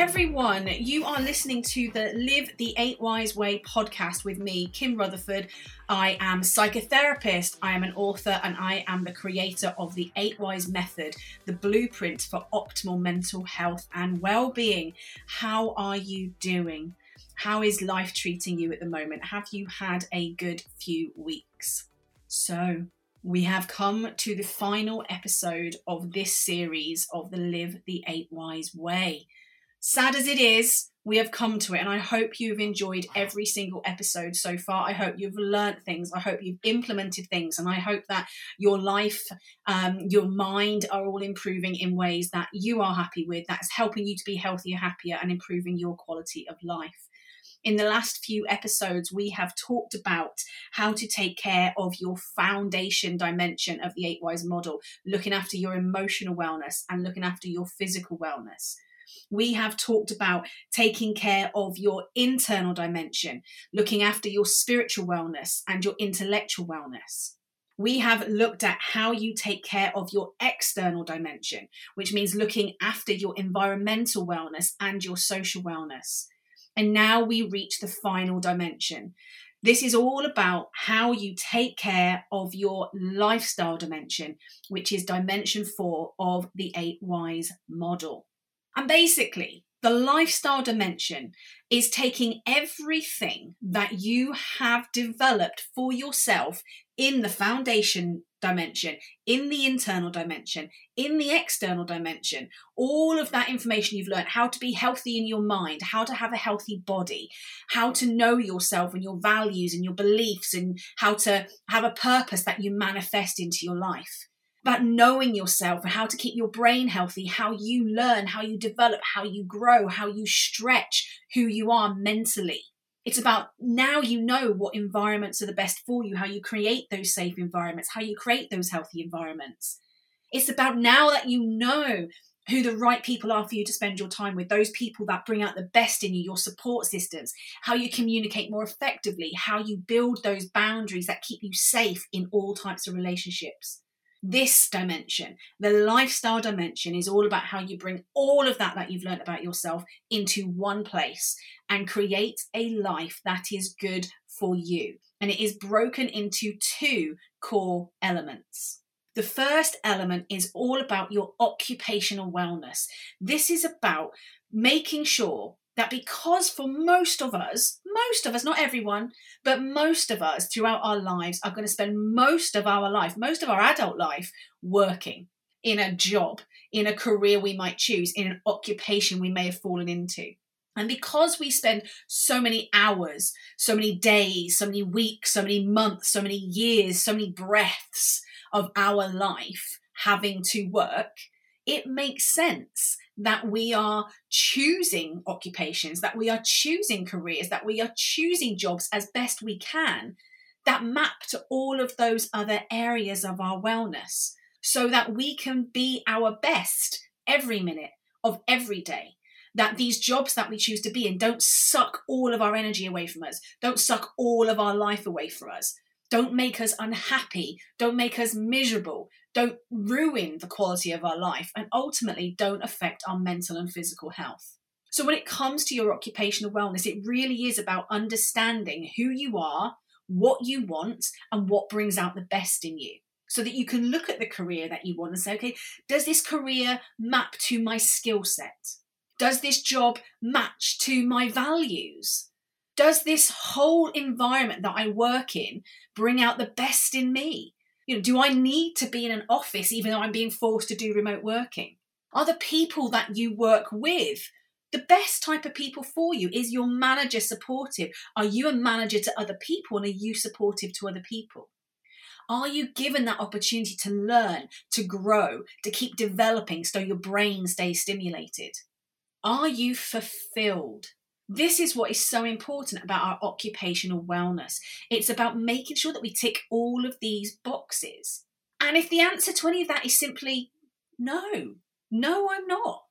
everyone. You are listening to the Live the 8Wise Way podcast with me, Kim Rutherford. I am a psychotherapist, I am an author, and I am the creator of the 8Wise Method, the blueprint for optimal mental health and well-being. How are you doing? How is life treating you at the moment? Have you had a good few weeks? So we have come to the final episode of this series of the Live the 8Wise Way. Sad as it is, we have come to it, and I hope you've enjoyed every single episode so far. I hope you've learnt things. I hope you've implemented things, and I hope that your life, your mind are all improving in ways that you are happy with, that's helping you to be healthier, happier, and improving your quality of life. In the last few episodes, we have talked about how to take care of your foundation dimension of the 8Wise model, looking after your emotional wellness and looking after your physical wellness. We have talked about taking care of your internal dimension, looking after your spiritual wellness and your intellectual wellness. We have looked at how you take care of your external dimension, which means looking after your environmental wellness and your social wellness. And now we reach the final dimension. This is all about how you take care of your lifestyle dimension, which is dimension 4 of the 8Wise model. And basically, the lifestyle dimension is taking everything that you have developed for yourself in the foundation dimension, in the internal dimension, in the external dimension, all of that information you've learned, how to be healthy in your mind, how to have a healthy body, how to know yourself and your values and your beliefs, and how to have a purpose that you manifest into your life. About knowing yourself and how to keep your brain healthy, how you learn, how you develop, how you grow, how you stretch who you are mentally. It's about now you know what environments are the best for you, how you create those safe environments, how you create those healthy environments. It's about now that you know who the right people are for you to spend your time with, those people that bring out the best in you, your support systems, how you communicate more effectively, how you build those boundaries that keep you safe in all types of relationships. This dimension, the lifestyle dimension, is all about how you bring all of that you've learned about yourself into one place and create a life that is good for you. And it is broken into two core elements. The first element is all about your occupational wellness. This is about making sure that, because for most of us, not everyone, but most of us throughout our lives are going to spend most of our adult life working in a job, in a career we might choose, in an occupation we may have fallen into. And because we spend so many hours, so many days, so many weeks, so many months, so many years, so many breaths of our life having to work, it makes sense that we are choosing occupations, that we are choosing careers, that we are choosing jobs as best we can that map to all of those other areas of our wellness, so that we can be our best every minute of every day. That these jobs that we choose to be in don't suck all of our energy away from us, don't suck all of our life away from us, don't make us unhappy, don't make us miserable, don't ruin the quality of our life, and ultimately don't affect our mental and physical health. So when it comes to your occupational wellness, it really is about understanding who you are, what you want, and what brings out the best in you, so that you can look at the career that you want and say, okay, does this career map to my skill set? Does this job match to my values? Does this whole environment that I work in bring out the best in me? You know, do I need to be in an office even though I'm being forced to do remote working? Are the people that you work with the best type of people for you? Is your manager supportive? Are you a manager to other people, and are you supportive to other people? Are you given that opportunity to learn, to grow, to keep developing so your brain stays stimulated? Are you fulfilled? This is what is so important about our occupational wellness. It's about making sure that we tick all of these boxes. And if the answer to any of that is simply no, I'm not,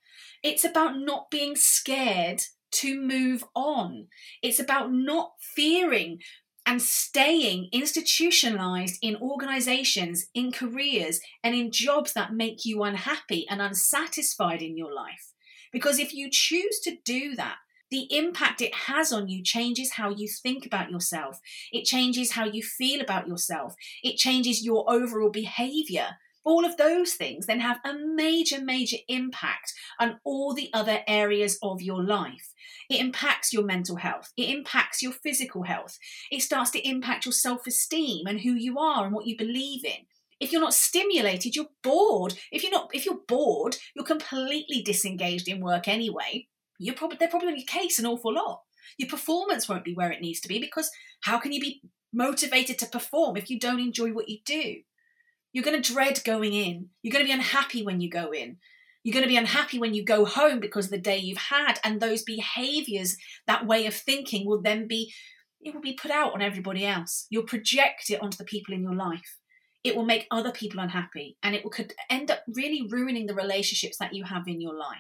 it's about not being scared to move on. It's about not fearing and staying institutionalized in organizations, in careers, and in jobs that make you unhappy and unsatisfied in your life. Because if you choose to do that, the impact it has on you changes how you think about yourself. It changes how you feel about yourself. It changes your overall behavior. All of those things then have a major, major impact on all the other areas of your life. It impacts your mental health. It impacts your physical health. It starts to impact your self-esteem and who you are and what you believe in. If you're not stimulated, you're bored. If you're bored, you're completely disengaged in work anyway. They're probably on your case an awful lot. Your performance won't be where it needs to be, because how can you be motivated to perform if you don't enjoy what you do? You're going to dread going in. You're going to be unhappy when you go in. You're going to be unhappy when you go home because of the day you've had. And those behaviours, that way of thinking will then be put out on everybody else. You'll project it onto the people in your life. It will make other people unhappy, and it could end up really ruining the relationships that you have in your life.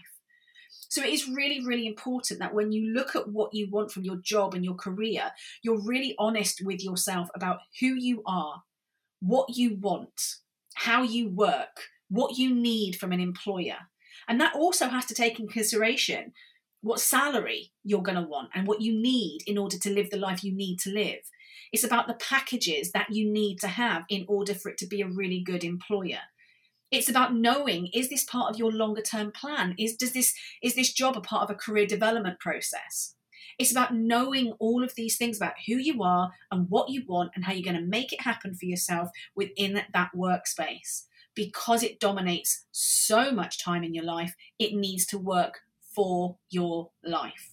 So it is really, really important that when you look at what you want from your job and your career, you're really honest with yourself about who you are, what you want, how you work, what you need from an employer. And that also has to take into consideration what salary you're going to want and what you need in order to live the life you need to live. It's about the packages that you need to have in order for it to be a really good employer. It's about knowing, is this part of your longer term plan? Is this job a part of a career development process? It's about knowing all of these things about who you are and what you want and how you're going to make it happen for yourself within that workspace. Because it dominates so much time in your life, it needs to work for your life.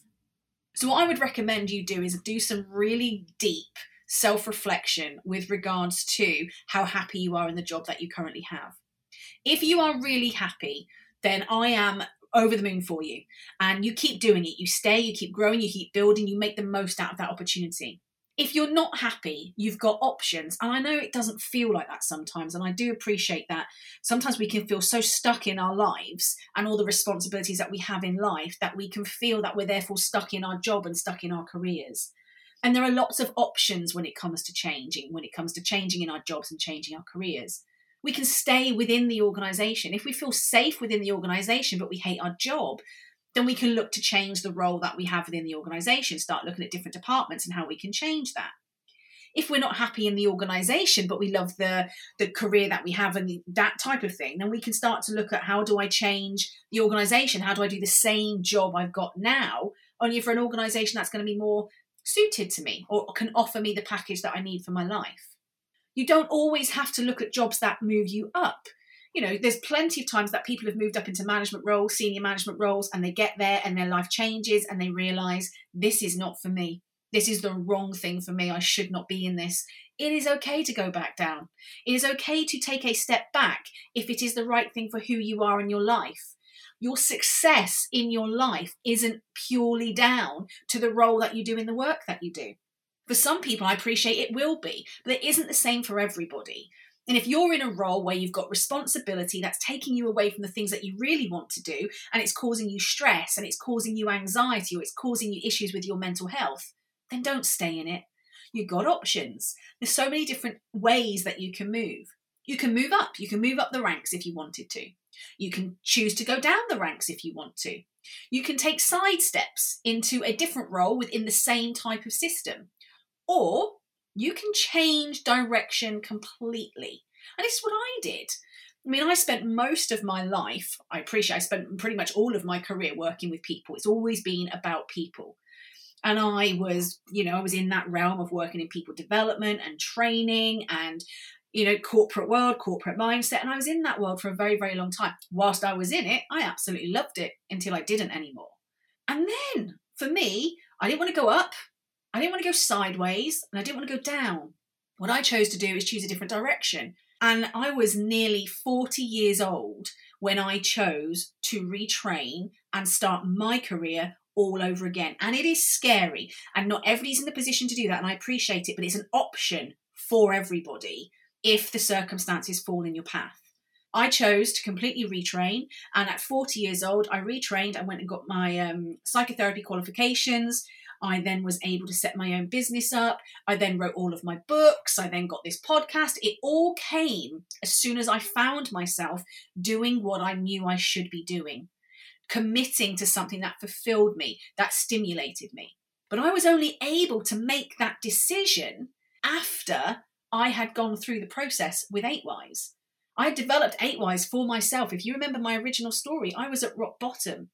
So what I would recommend you do is do some really deep self-reflection with regards to how happy you are in the job that you currently have. If you are really happy, then I am over the moon for you, and you keep doing it, you stay, you keep growing, you keep building, you make the most out of that opportunity. If you're not happy, you've got options, and I know it doesn't feel like that sometimes, and I do appreciate that. Sometimes we can feel so stuck in our lives and all the responsibilities that we have in life that we can feel that we're therefore stuck in our job and stuck in our careers. And there are lots of options when it comes to changing, in our jobs and changing our careers. We can stay within the organisation. If we feel safe within the organisation, but we hate our job, then we can look to change the role that we have within the organisation, start looking at different departments and how we can change that. If we're not happy in the organisation, but we love the career that we have and that type of thing, then we can start to look at, how do I change the organisation? How do I do the same job I've got now, only for an organisation that's going to be more suited to me or can offer me the package that I need for my life? You don't always have to look at jobs that move you up. You know, there's plenty of times that people have moved up into management roles, senior management roles, and they get there and their life changes and they realise, this is not for me. This is the wrong thing for me. I should not be in this. It is okay to go back down. It is okay to take a step back if it is the right thing for who you are in your life. Your success in your life isn't purely down to the role that you do in the work that you do. For some people, I appreciate it will be, but it isn't the same for everybody. And if you're in a role where you've got responsibility that's taking you away from the things that you really want to do, and it's causing you stress, and it's causing you anxiety, or it's causing you issues with your mental health, then don't stay in it. You've got options. There's so many different ways that you can move. You can move up. You can move up the ranks if you wanted to. You can choose to go down the ranks if you want to. You can take side steps into a different role within the same type of system. Or you can change direction completely. And this is what I did. I mean, I spent most of my life, I spent pretty much all of my career working with people. It's always been about people. And I was in that realm of working in people development and training and, corporate world, corporate mindset. And I was in that world for a very, very long time. Whilst I was in it, I absolutely loved it until I didn't anymore. And then for me, I didn't want to go up. I didn't want to go sideways and I didn't want to go down. What I chose to do is choose a different direction. And I was nearly 40 years old when I chose to retrain and start my career all over again. And it is scary, and not everybody's in the position to do that. And I appreciate it, but it's an option for everybody if the circumstances fall in your path. I chose to completely retrain, and at 40 years old, I retrained. I went and got my psychotherapy qualifications. I then was able to set my own business up. I then wrote all of my books. I then got this podcast. It all came as soon as I found myself doing what I knew I should be doing, committing to something that fulfilled me, that stimulated me. But I was only able to make that decision after I had gone through the process with 8Wise. I developed 8Wise for myself. If you remember my original story, I was at rock bottom.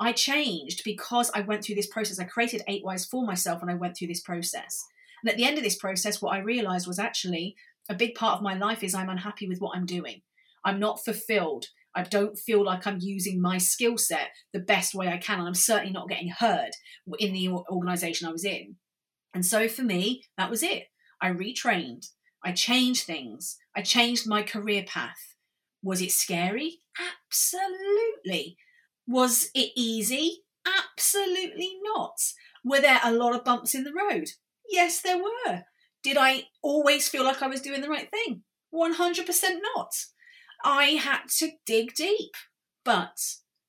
I changed because I went through this process. I created 8Wise for myself and I went through this process. And at the end of this process, what I realised was actually a big part of my life is I'm unhappy with what I'm doing. I'm not fulfilled. I don't feel like I'm using my skill set the best way I can. And I'm certainly not getting heard in the organisation I was in. And so for me, that was it. I retrained. I changed things. I changed my career path. Was it scary? Absolutely. Was it easy? Absolutely not. Were there a lot of bumps in the road? Yes, there were. Did I always feel like I was doing the right thing? 100% not. I had to dig deep, but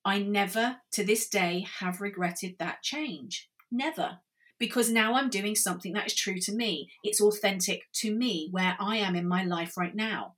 I never to this day have regretted that change. Never. Because now I'm doing something that is true to me. It's authentic to me, where I am in my life right now.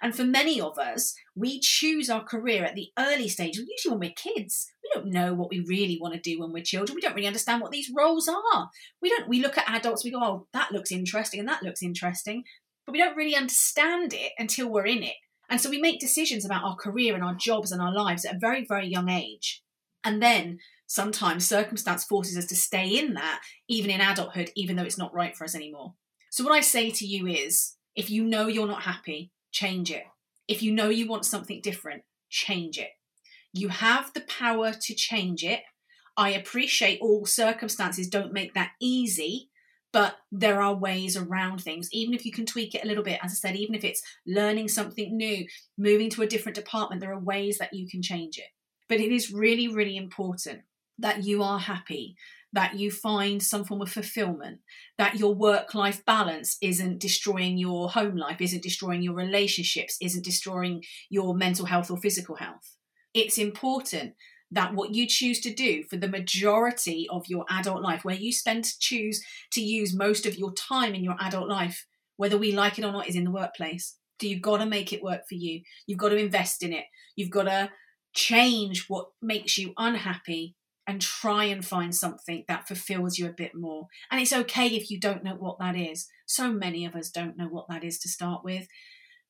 And for many of us, we choose our career at the early stage, usually when we're kids. We don't know what we really want to do when we're children. We don't really understand what these roles are. We look at adults, we go, oh, that looks interesting and that looks interesting. But we don't really understand it until we're in it. And so we make decisions about our career and our jobs and our lives at a very, very young age. And then sometimes circumstance forces us to stay in that, even in adulthood, even though it's not right for us anymore. So what I say to you is, if you know you're not happy, change it. If you know you want something different, change it. You have the power to change it. I appreciate all circumstances don't make that easy, but there are ways around things, even if you can tweak it a little bit. As I said, even if it's learning something new, moving to a different department, there are ways that you can change it. But it is really, really important that you are happy, that you find some form of fulfillment, that your work-life balance isn't destroying your home life, isn't destroying your relationships, isn't destroying your mental health or physical health. It's important that what you choose to do for the majority of your adult life, where you choose to use most of your time in your adult life, whether we like it or not, is in the workplace. So you've got to make it work for you. You've got to invest in it. You've got to change what makes you unhappy and try and find something that fulfills you a bit more. And it's okay if you don't know what that is. So many of us don't know what that is to start with.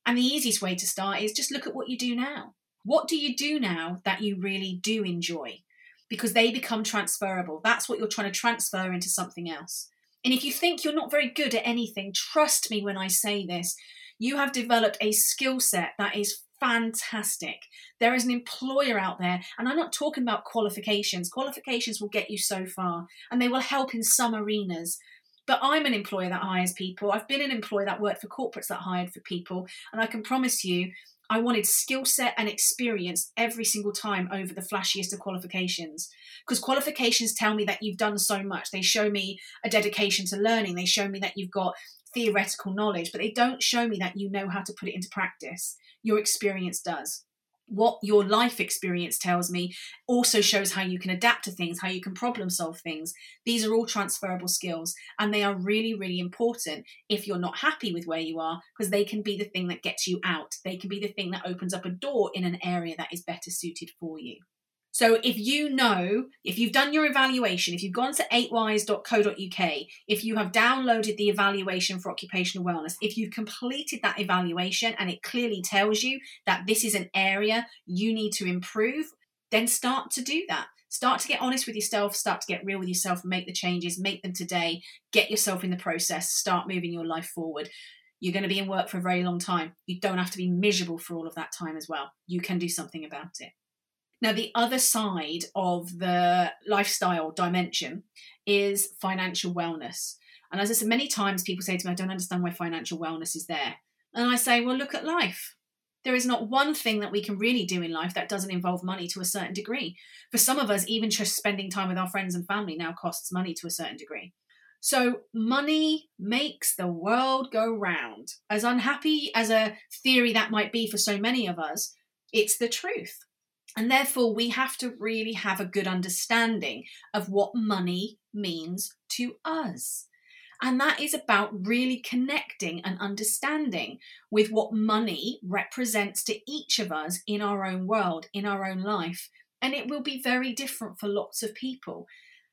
And the easiest way to start is just look at what you do now. What do you do now that you really do enjoy? Because they become transferable. That's what you're trying to transfer into something else. And if you think you're not very good at anything, trust me when I say this, you have developed a skill set that is fantastic. There is an employer out there, and I'm not talking about qualifications. Qualifications will get you so far, and they will help in some arenas. But I'm an employer that hires people. I've been an employer that worked for corporates that hired for people, and I can promise you, I wanted skill set and experience every single time over the flashiest of qualifications. Because qualifications tell me that you've done so much. They show me a dedication to learning. They show me that you've got theoretical knowledge, but they don't show me that you know how to put it into practice. Your experience does. What your life experience tells me also shows how you can adapt to things, how you can problem solve things. These are all transferable skills, and they are really, really important if you're not happy with where you are, because they can be the thing that gets you out. They can be the thing that opens up a door in an area that is better suited for you. So if you know, if you've done your evaluation, if you've gone to 8wise.co.uk, if you have downloaded the evaluation for occupational wellness, if you've completed that evaluation and it clearly tells you that this is an area you need to improve, then start to do that. Start to get honest with yourself, start to get real with yourself, make the changes, make them today, get yourself in the process, start moving your life forward. You're going to be in work for a very long time. You don't have to be miserable for all of that time as well. You can do something about it. Now, the other side of the lifestyle dimension is financial wellness. And as I said, many times people say to me, I don't understand why financial wellness is there. And I say, well, look at life. There is not one thing that we can really do in life that doesn't involve money to a certain degree. For some of us, even just spending time with our friends and family now costs money to a certain degree. So money makes the world go round. As unhappy as a theory that might be for so many of us, it's the truth. And therefore, we have to really have a good understanding of what money means to us. And that is about really connecting and understanding with what money represents to each of us in our own world, in our own life, And it will be very different for lots of people.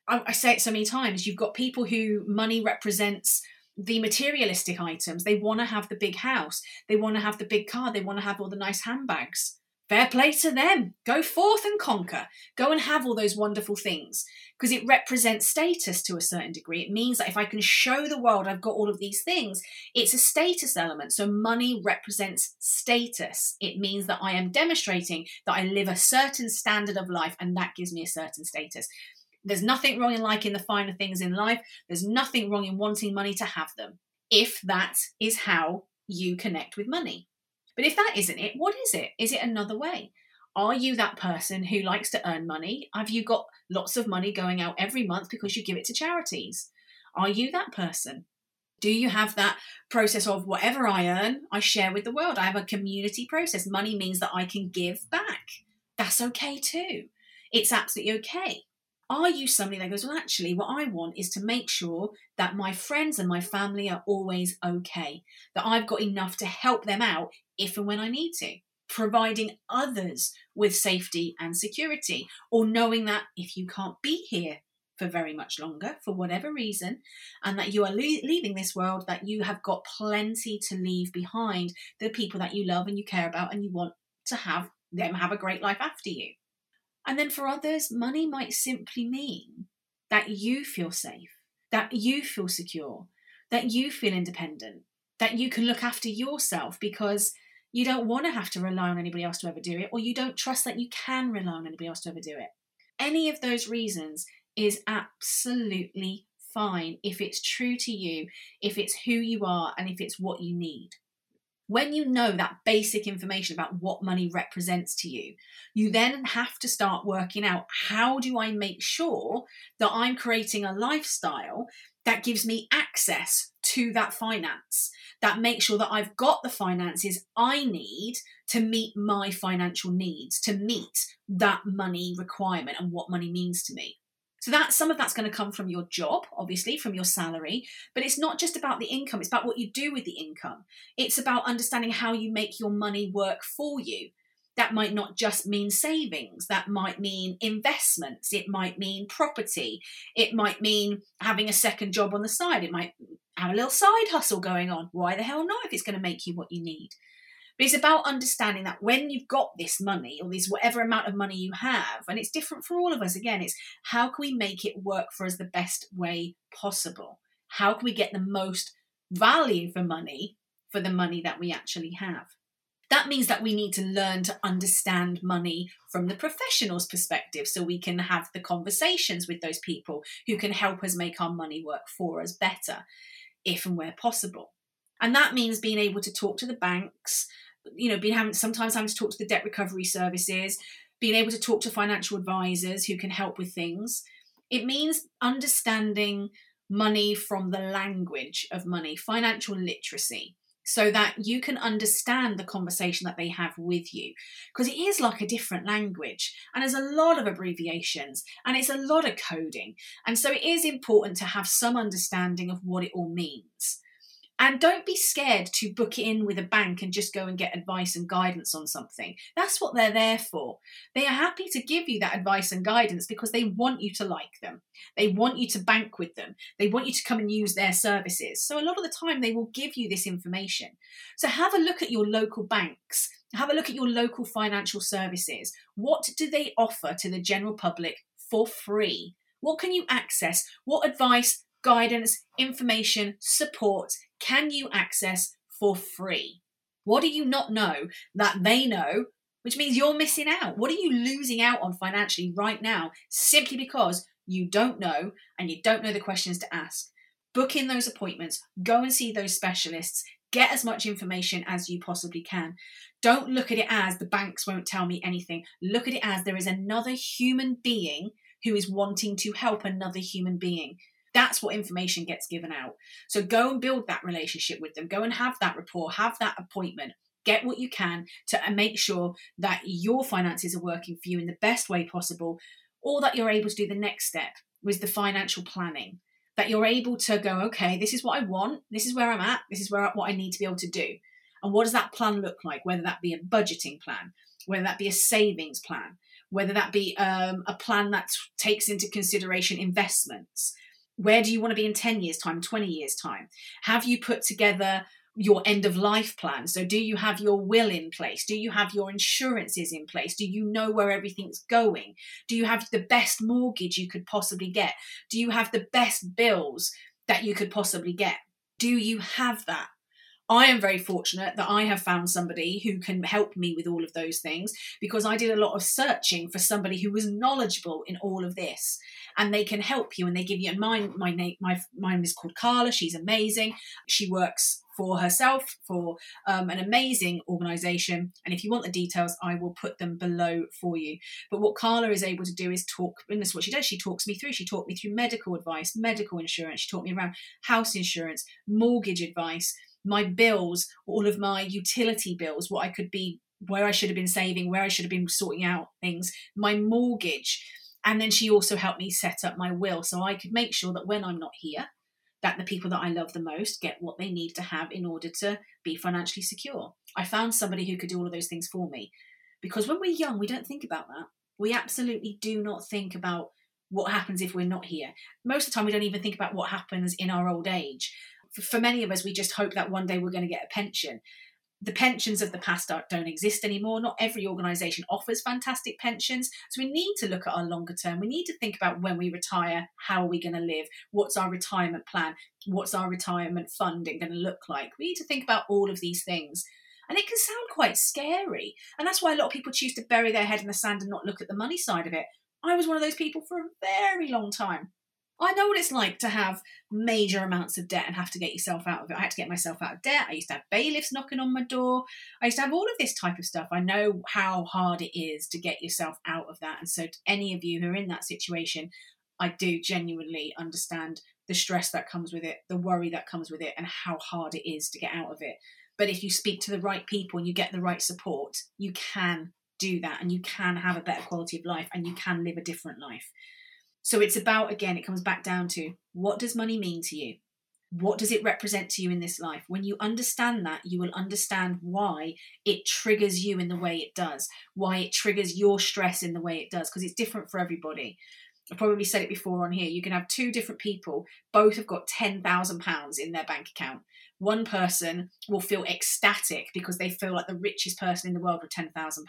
I say it so many times, you've got people who money represents the materialistic items. They want to have the big house. They want to have the big car. They want to have all the nice handbags. Fair play to them. Go forth and conquer. Go and have all those wonderful things, because it represents status to a certain degree. It means that if I can show the world I've got all of these things, it's a status element. So money represents status. It means that I am demonstrating that I live a certain standard of life, and that gives me a certain status. There's nothing wrong in liking the finer things in life. There's nothing wrong in wanting money to have them, if that is how you connect with money. But if that isn't it, what is it? Is it another way? Are you that person who likes to earn money? Have you got lots of money going out every month because you give it to charities? Are you that person? Do you have that process of whatever I earn, I share with the world? I have a community process. Money means that I can give back. That's okay too. It's absolutely okay. Are you somebody that goes, well, actually, what I want is to make sure that my friends and my family are always okay, that I've got enough to help them out if and when I need to, providing others with safety and security, or knowing that if you can't be here for very much longer, for whatever reason, and that you are leaving this world, that you have got plenty to leave behind the people that you love and you care about, and you want to have them have a great life after you. And then for others, money might simply mean that you feel safe, that you feel secure, that you feel independent, that you can look after yourself because you don't want to have to rely on anybody else to ever do it, or you don't trust that you can rely on anybody else to ever do it. Any of those reasons is absolutely fine if it's true to you, if it's who you are, and if it's what you need. When you know that basic information about what money represents to you, you then have to start working out, how do I make sure that I'm creating a lifestyle that gives me access to that finance, that makes sure that I've got the finances I need to meet my financial needs, to meet that money requirement and what money means to me. So that some of that's going to come from your job, obviously, from your salary, but it's not just about the income. It's about what you do with the income. It's about understanding how you make your money work for you. That might not just mean savings. That might mean investments. It might mean property. It might mean having a second job on the side. It might have a little side hustle going on. Why the hell not if it's going to make you what you need? But it's about understanding that when you've got this money, or this whatever amount of money you have, and it's different for all of us, again, it's how can we make it work for us the best way possible? How can we get the most value for the money that we actually have? That means that we need to learn to understand money from the professional's perspective, so we can have the conversations with those people who can help us make our money work for us better, if and where possible. And that means being able to talk to the banks, you know, sometimes having to talk to the debt recovery services, being able to talk to financial advisors who can help with things. It means understanding money from the language of money, financial literacy, so that you can understand the conversation that they have with you. Because it is like a different language, and there's a lot of abbreviations, and it's a lot of coding. And so it is important to have some understanding of what it all means. And don't be scared to book it in with a bank and just go and get advice and guidance on something. That's what they're there for. They are happy to give you that advice and guidance because they want you to like them. They want you to bank with them. They want you to come and use their services. So a lot of the time they will give you this information. So have a look at your local banks. Have a look at your local financial services. What do they offer to the general public for free? What can you access? What advice, guidance, information, support can you access for free? What do you not know that they know, which means you're missing out? What are you losing out on financially right now simply because you don't know and you don't know the questions to ask? Book in those appointments, go and see those specialists, get as much information as you possibly can. Don't look at it as the banks won't tell me anything. Look at it as there is another human being who is wanting to help another human being. That's what information gets given out. So go and build that relationship with them. Go and have that rapport, have that appointment. Get what you can to make sure that your finances are working for you in the best way possible, or that you're able to do the next step with the financial planning, that you're able to go, okay, this is what I want. This is where I'm at. This is what I need to be able to do. And what does that plan look like? Whether that be a budgeting plan, whether that be a savings plan, whether that be a plan that takes into consideration investments. Where do you want to be in 10 years' time, 20 years' time? Have you put together your end of life plan? So do you have your will in place? Do you have your insurances in place? Do you know where everything's going? Do you have the best mortgage you could possibly get? Do you have the best bills that you could possibly get? Do you have that? I am very fortunate that I have found somebody who can help me with all of those things, because I did a lot of searching for somebody who was knowledgeable in all of this, and they can help you and they give you. And mine is called Carla. She's amazing. She works for herself for an amazing organisation, and if you want the details, I will put them below for you. But what Carla is able to do is talk, and that's what she does. She talks me through. She talked me through medical advice, medical insurance. She taught me around house insurance, mortgage advice, my bills, all of my utility bills, what I could be, where I should have been saving, where I should have been sorting out things, my mortgage. And then she also helped me set up my will, so I could make sure that when I'm not here, that the people that I love the most get what they need to have in order to be financially secure. I found somebody who could do all of those things for me, because when we're young, we don't think about that. We absolutely do not think about what happens if we're not here. Most of the time, we don't even think about what happens in our old age. For many of us, we just hope that one day we're going to get a pension. The pensions of the past don't exist anymore. Not every organisation offers fantastic pensions. So we need to look at our longer term. We need to think about when we retire, how are we going to live? What's our retirement plan? What's our retirement funding going to look like? We need to think about all of these things. And it can sound quite scary. And that's why a lot of people choose to bury their head in the sand and not look at the money side of it. I was one of those people for a very long time. I know what it's like to have major amounts of debt and have to get yourself out of it. I had to get myself out of debt. I used to have bailiffs knocking on my door. I used to have all of this type of stuff. I know how hard it is to get yourself out of that. And so to any of you who are in that situation, I do genuinely understand the stress that comes with it, the worry that comes with it, and how hard it is to get out of it. But if you speak to the right people and you get the right support, you can do that, and you can have a better quality of life, and you can live a different life. So it's about, again, it comes back down to, what does money mean to you? What does it represent to you in this life? When you understand that, you will understand why it triggers you in the way it does, why it triggers your stress in the way it does, because it's different for everybody. I've probably said it before on here. You can have two different people. Both have got £10,000 in their bank account. One person will feel ecstatic because they feel like the richest person in the world with £10,000.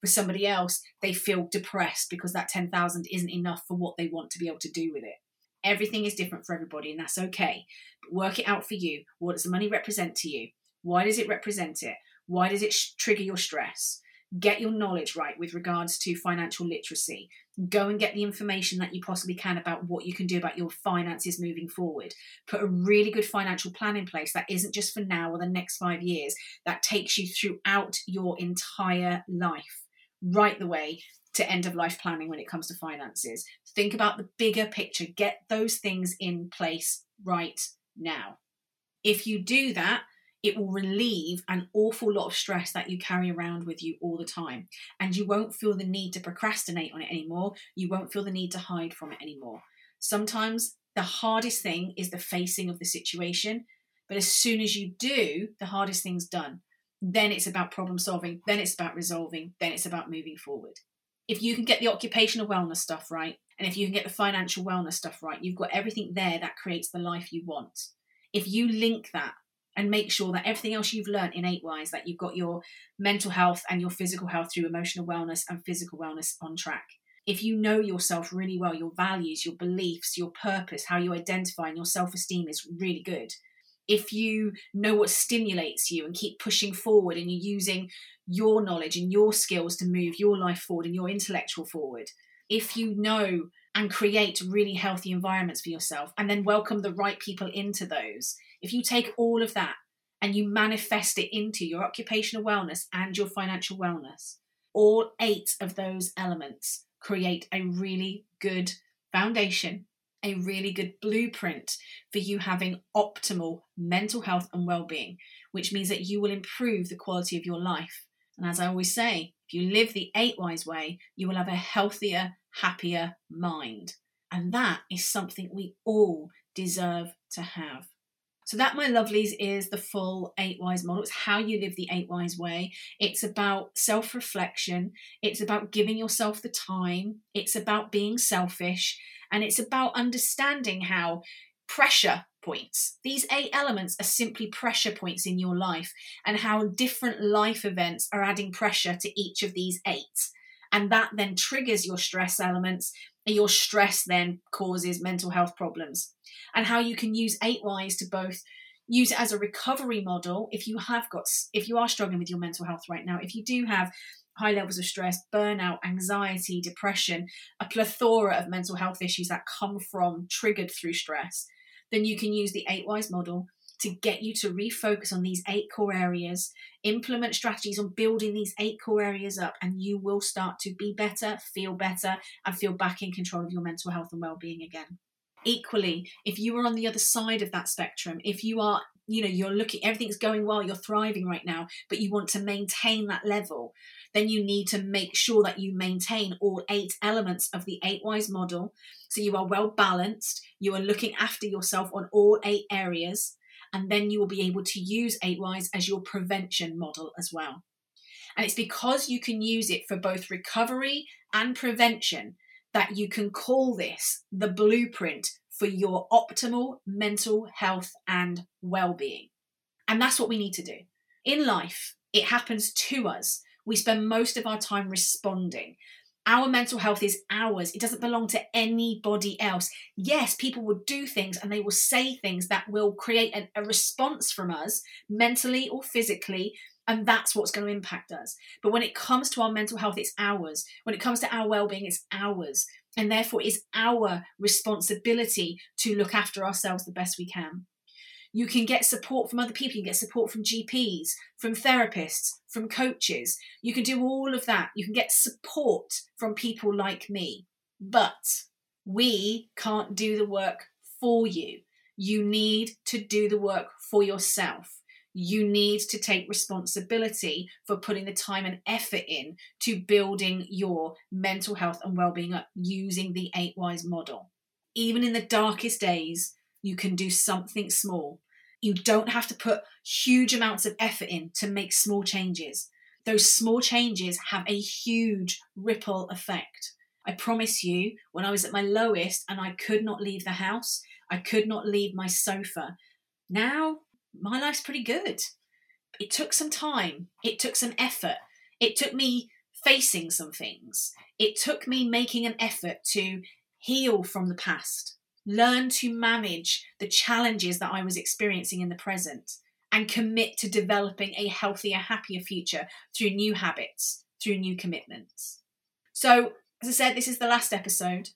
For somebody else, they feel depressed because that £10,000 isn't enough for what they want to be able to do with it. Everything is different for everybody, and that's okay. But work it out for you. What does the money represent to you? Why does it represent it? Why does it trigger your stress? Get your knowledge right with regards to financial literacy. Go and get the information that you possibly can about what you can do about your finances moving forward. Put a really good financial plan in place that isn't just for now or the next 5 years, that takes you throughout your entire life, right the way to end of life planning when it comes to finances. Think about the bigger picture. Get those things in place right now. If you do that, it will relieve an awful lot of stress that you carry around with you all the time. And you won't feel the need to procrastinate on it anymore. You won't feel the need to hide from it anymore. Sometimes the hardest thing is the facing of the situation. But as soon as you do, the hardest thing's done. Then it's about problem solving. Then it's about resolving. Then it's about moving forward. If you can get the occupational wellness stuff right, and if you can get the financial wellness stuff right, you've got everything there that creates the life you want. If you link that, and make sure that everything else you've learned in 8Wise, that you've got your mental health and your physical health through emotional wellness and physical wellness on track. If you know yourself really well, your values, your beliefs, your purpose, how you identify, and your self-esteem is really good. If you know what stimulates you and keep pushing forward, and you're using your knowledge and your skills to move your life forward and your intellectual forward. If you know and create really healthy environments for yourself, and then welcome the right people into those. If you take all of that and you manifest it into your occupational wellness and your financial wellness, all 8 of those elements create a really good foundation, a really good blueprint for you having optimal mental health and well-being, which means that you will improve the quality of your life. And as I always say, if you live the 8Wise way, you will have a healthier, happier mind. And that is something we all deserve to have. So that, my lovelies, is the full 8Wise model. It's how you live the 8Wise way. It's about self-reflection. It's about giving yourself the time. It's about being selfish. And it's about understanding how pressure points, these 8 elements are simply pressure points in your life, and how different life events are adding pressure to each of these 8. And that then triggers your stress elements, and your stress then causes mental health problems. And how you can use 8Wise to both use it as a recovery model if you are struggling with your mental health right now, if you do have high levels of stress, burnout, anxiety, depression, a plethora of mental health issues that come from triggered through stress, then you can use the 8Wise model to get you to refocus on these 8 core areas, implement strategies on building these 8 core areas up, and you will start to be better, and feel back in control of your mental health and well-being again. Equally, if you are on the other side of that spectrum, if you are, you're looking, everything's going well, you're thriving right now, but you want to maintain that level, then you need to make sure that you maintain all 8 elements of the 8Wise model. So you are well balanced, you are looking after yourself on all 8 areas, and then you will be able to use 8Wise as your prevention model as well. And it's because you can use it for both recovery and prevention that you can call this the blueprint for your optimal mental health and well-being. And that's what we need to do. In life, it happens to us. We spend most of our time responding. Our mental health is ours. It doesn't belong to anybody else. Yes, people will do things and they will say things that will create a response from us, mentally or physically, and that's what's going to impact us. But when it comes to our mental health, it's ours. When it comes to our well-being, it's ours. And therefore, it's our responsibility to look after ourselves the best we can. You can get support from other people. You can get support from GPs, from therapists, from coaches. You can do all of that. You can get support from people like me. But we can't do the work for you. You need to do the work for yourself. You need to take responsibility for putting the time and effort in to building your mental health and well-being up using the 8Wise model. Even in the darkest days, you can do something small. You don't have to put huge amounts of effort in to make small changes. Those small changes have a huge ripple effect. I promise you, when I was at my lowest and I could not leave the house, I could not leave my sofa. Now, my life's pretty good. It took some time. It took some effort. It took me facing some things. It took me making an effort to heal from the past, learn to manage the challenges that I was experiencing in the present, and commit to developing a healthier, happier future through new habits, through new commitments. So, as I said, this is the last episode.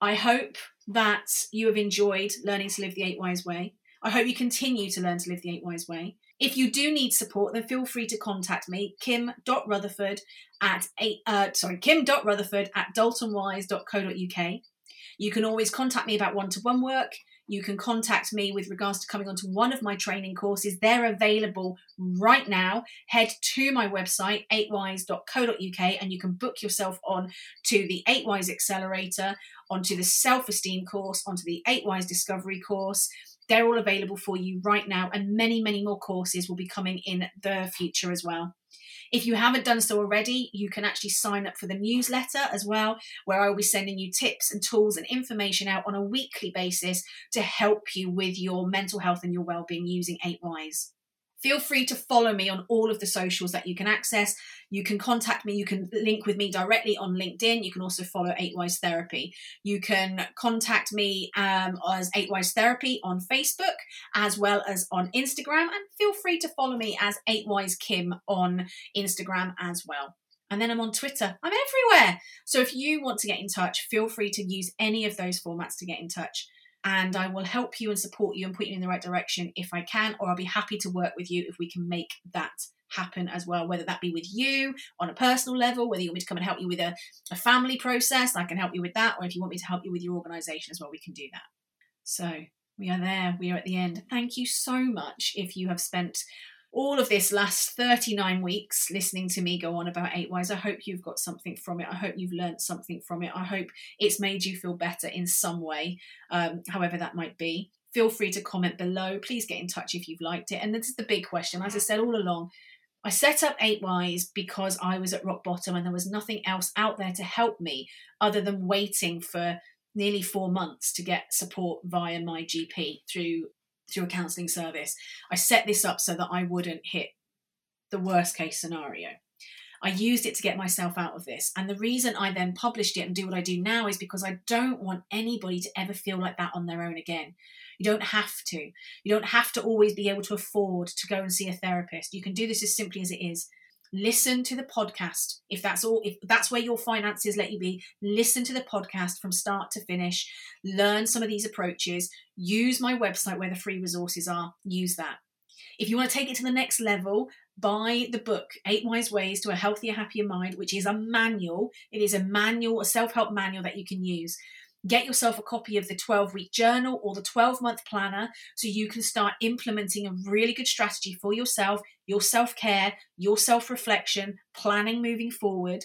I hope that you have enjoyed learning to live the 8Wise way. I hope you continue to learn to live the 8Wise way. If you do need support, then feel free to contact me, kim.rutherford at daltonwise.co.uk. You can always contact me about one-to-one work. You can contact me with regards to coming onto one of my training courses. They're available right now. Head to my website, 8wise.co.uk, and you can book yourself on to the 8Wise Accelerator, onto the Self-Esteem course, onto the 8Wise Discovery course. They're all available for you right now, and many, many more courses will be coming in the future as well. If you haven't done so already, you can actually sign up for the newsletter as well, where I will be sending you tips and tools and information out on a weekly basis to help you with your mental health and your well-being using 8Wise. Feel free to follow me on all of the socials that you can access. You can contact me. You can link with me directly on LinkedIn. You can also follow 8Wise Therapy. You can contact me as 8Wise Therapy on Facebook as well as on Instagram. And feel free to follow me as 8Wise Kim on Instagram as well. And then I'm on Twitter. I'm everywhere. So if you want to get in touch, feel free to use any of those formats to get in touch. And I will help you and support you and put you in the right direction if I can, or I'll be happy to work with you if we can make that happen as well, whether that be with you on a personal level, whether you want me to come and help you with a family process, I can help you with that, or if you want me to help you with your organisation as well, we can do that. So we are there. We are at the end. Thank you so much if you have spent all of this last 39 weeks listening to me go on about 8Wise. I hope you've got something from it. I hope you've learned something from it. I hope it's made you feel better in some way, however that might be. Feel free to comment below. Please get in touch if you've liked it. And this is the big question. As I said all along, I set up 8Wise because I was at rock bottom and there was nothing else out there to help me other than waiting for nearly 4 months to get support via my GP through a counselling service. I set this up so that I wouldn't hit the worst case scenario. I used it to get myself out of this. And the reason I then published it and do what I do now is because I don't want anybody to ever feel like that on their own again. You don't have to. You don't have to always be able to afford to go and see a therapist. You can do this as simply as it is. Listen to the podcast. If that's where your finances let you be, listen to the podcast from start to finish. Learn some of these approaches. Use my website where the free resources are. Use that. If you want to take it to the next level, buy the book, 8Wise Ways to a Healthier, Happier Mind, which is a manual. It is a manual, a self-help manual that you can use. Get yourself a copy of the 12-week journal or the 12-month planner so you can start implementing a really good strategy for yourself, your self-care, your self-reflection, planning moving forward,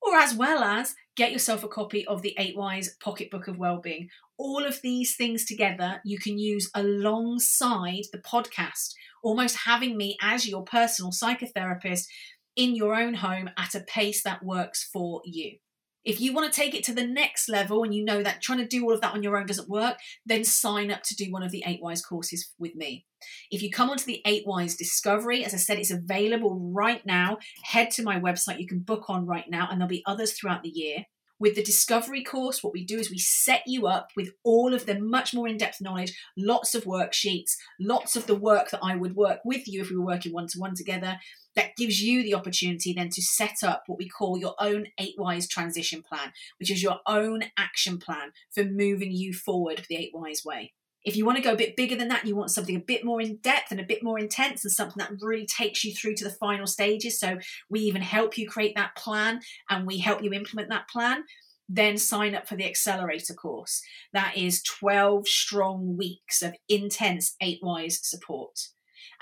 or as well as get yourself a copy of the 8Wise Pocket Book of Wellbeing. All of these things together you can use alongside the podcast, almost having me as your personal psychotherapist in your own home at a pace that works for you. If you want to take it to the next level and you know that trying to do all of that on your own doesn't work, then sign up to do one of the 8Wise courses with me. If you come onto the 8Wise Discovery, as I said, it's available right now. Head to my website. You can book on right now, and there'll be others throughout the year. With the Discovery course, what we do is we set you up with all of the much more in-depth knowledge, lots of worksheets, lots of the work that I would work with you if we were working one-to-one together. That gives you the opportunity then to set up what we call your own 8Wise transition plan, which is your own action plan for moving you forward with the 8Wise way. If you want to go a bit bigger than that, you want something a bit more in depth and a bit more intense and something that really takes you through to the final stages. So we even help you create that plan and we help you implement that plan. Then sign up for the Accelerator course. That is 12 strong weeks of intense 8Wise support.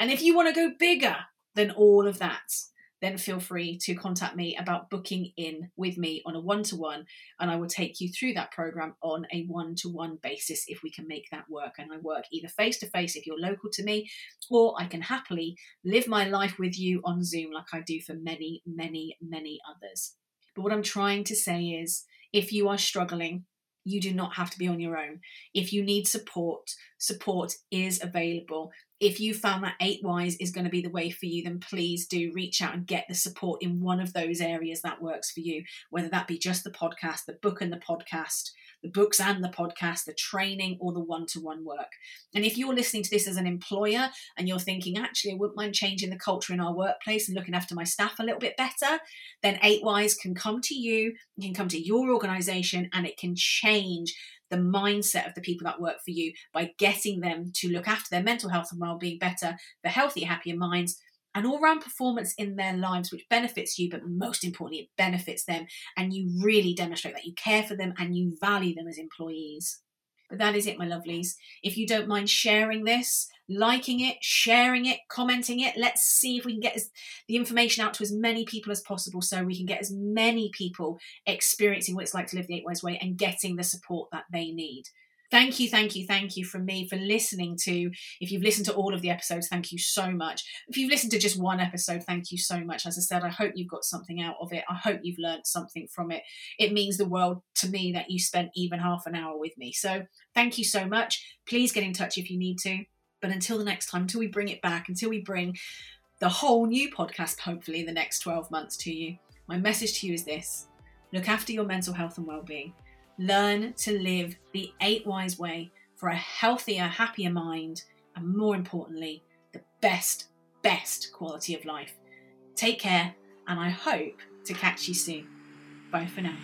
And if you want to go bigger than all of that, then feel free to contact me about booking in with me on a one-to-one, and I will take you through that program on a one-to-one basis if we can make that work. And I work either face-to-face if you're local to me, or I can happily live my life with you on Zoom like I do for many, many, many others. But what I'm trying to say is, if you are struggling, you do not have to be on your own. If you need support, support is available. If you found that 8Wise is going to be the way for you, then please do reach out and get the support in one of those areas that works for you, whether that be just the podcast, the book and the podcast, the books and the podcast, the training or the one-to-one work. And if you're listening to this as an employer and you're thinking, actually, I wouldn't mind changing the culture in our workplace and looking after my staff a little bit better, then 8Wise can come to you, it can come to your organisation, and it can change the mindset of the people that work for you by getting them to look after their mental health and well-being better, for healthier, happier minds, and all-round performance in their lives, which benefits you, but most importantly, it benefits them. And you really demonstrate that you care for them and you value them as employees. But that is it, my lovelies. If you don't mind sharing this, liking it, sharing it, commenting it, let's see if we can get the information out to as many people as possible so we can get as many people experiencing what it's like to live the 8Wise way and getting the support that they need. Thank you, thank you, thank you from me for listening to, if you've listened to all of the episodes, thank you so much. If you've listened to just one episode, thank you so much. As I said, I hope you've got something out of it. I hope you've learned something from it. It means the world to me that you spent even half an hour with me. So thank you so much. Please get in touch if you need to. But until the next time, until we bring it back, until we bring the whole new podcast, hopefully in the next 12 months to you, my message to you is this. Look after your mental health and well-being. Learn to live the 8Wise way for a healthier, happier mind, and more importantly, the best quality of life. Take care, and I hope to catch you soon. Bye for now.